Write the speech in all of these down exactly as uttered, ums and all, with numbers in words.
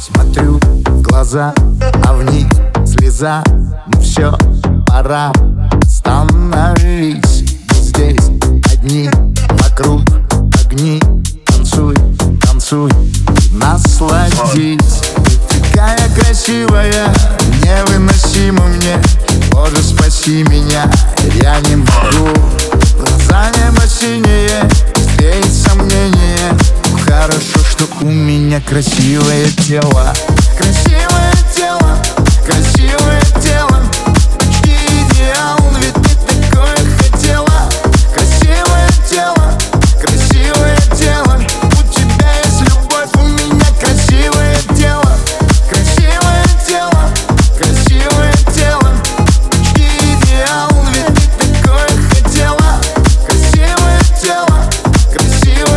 Смотрю в глаза, а в них слеза. Ну все, пора, остановись. Здесь одни, вокруг огни. Танцуй, танцуй, насладись. Ты такая красивая, невыносима мне. Боже, спаси меня, я не могу. Глаза небо синие, сеет сомнение. Хорошо, что у меня красивое тело. Красивое тело, красивое тело. Почти идеал, ведь ты такое хотела. Красивое тело, красивое тело. У тебя есть любовь, у меня красивое тело. Красивое тело, красивое тело. Почти идеал, ведь ты такое хотела. Красивое тело, красивое тело.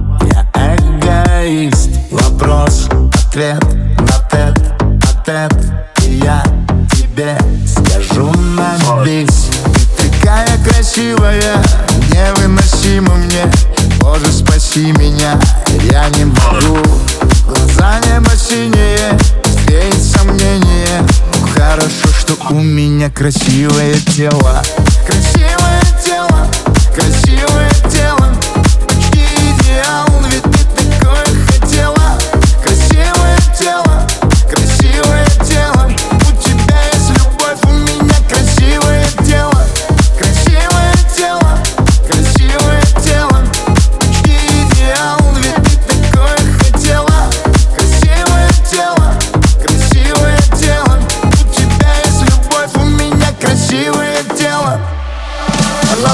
я эгоист. Вопрос, ответ, на тет, на тет, и я тебе скажу на бис. Ты такая красивая, невыносима мне. Боже, спаси меня, я не могу. Глаза небо синие, сеет сомнение. Ну, хорошо, что у меня красивое тело. Красивое тело, красивое тело. Почти идеал, ведь ты такое хотела. Красивое тело, красивое тело. У тебя есть любовь, у меня красивое тело. Красивое тело, красивое тело. Почти идеал, ведь ты такое хотела. Красивое тело, красивое тело. У тебя есть любовь, у меня красивое тело. La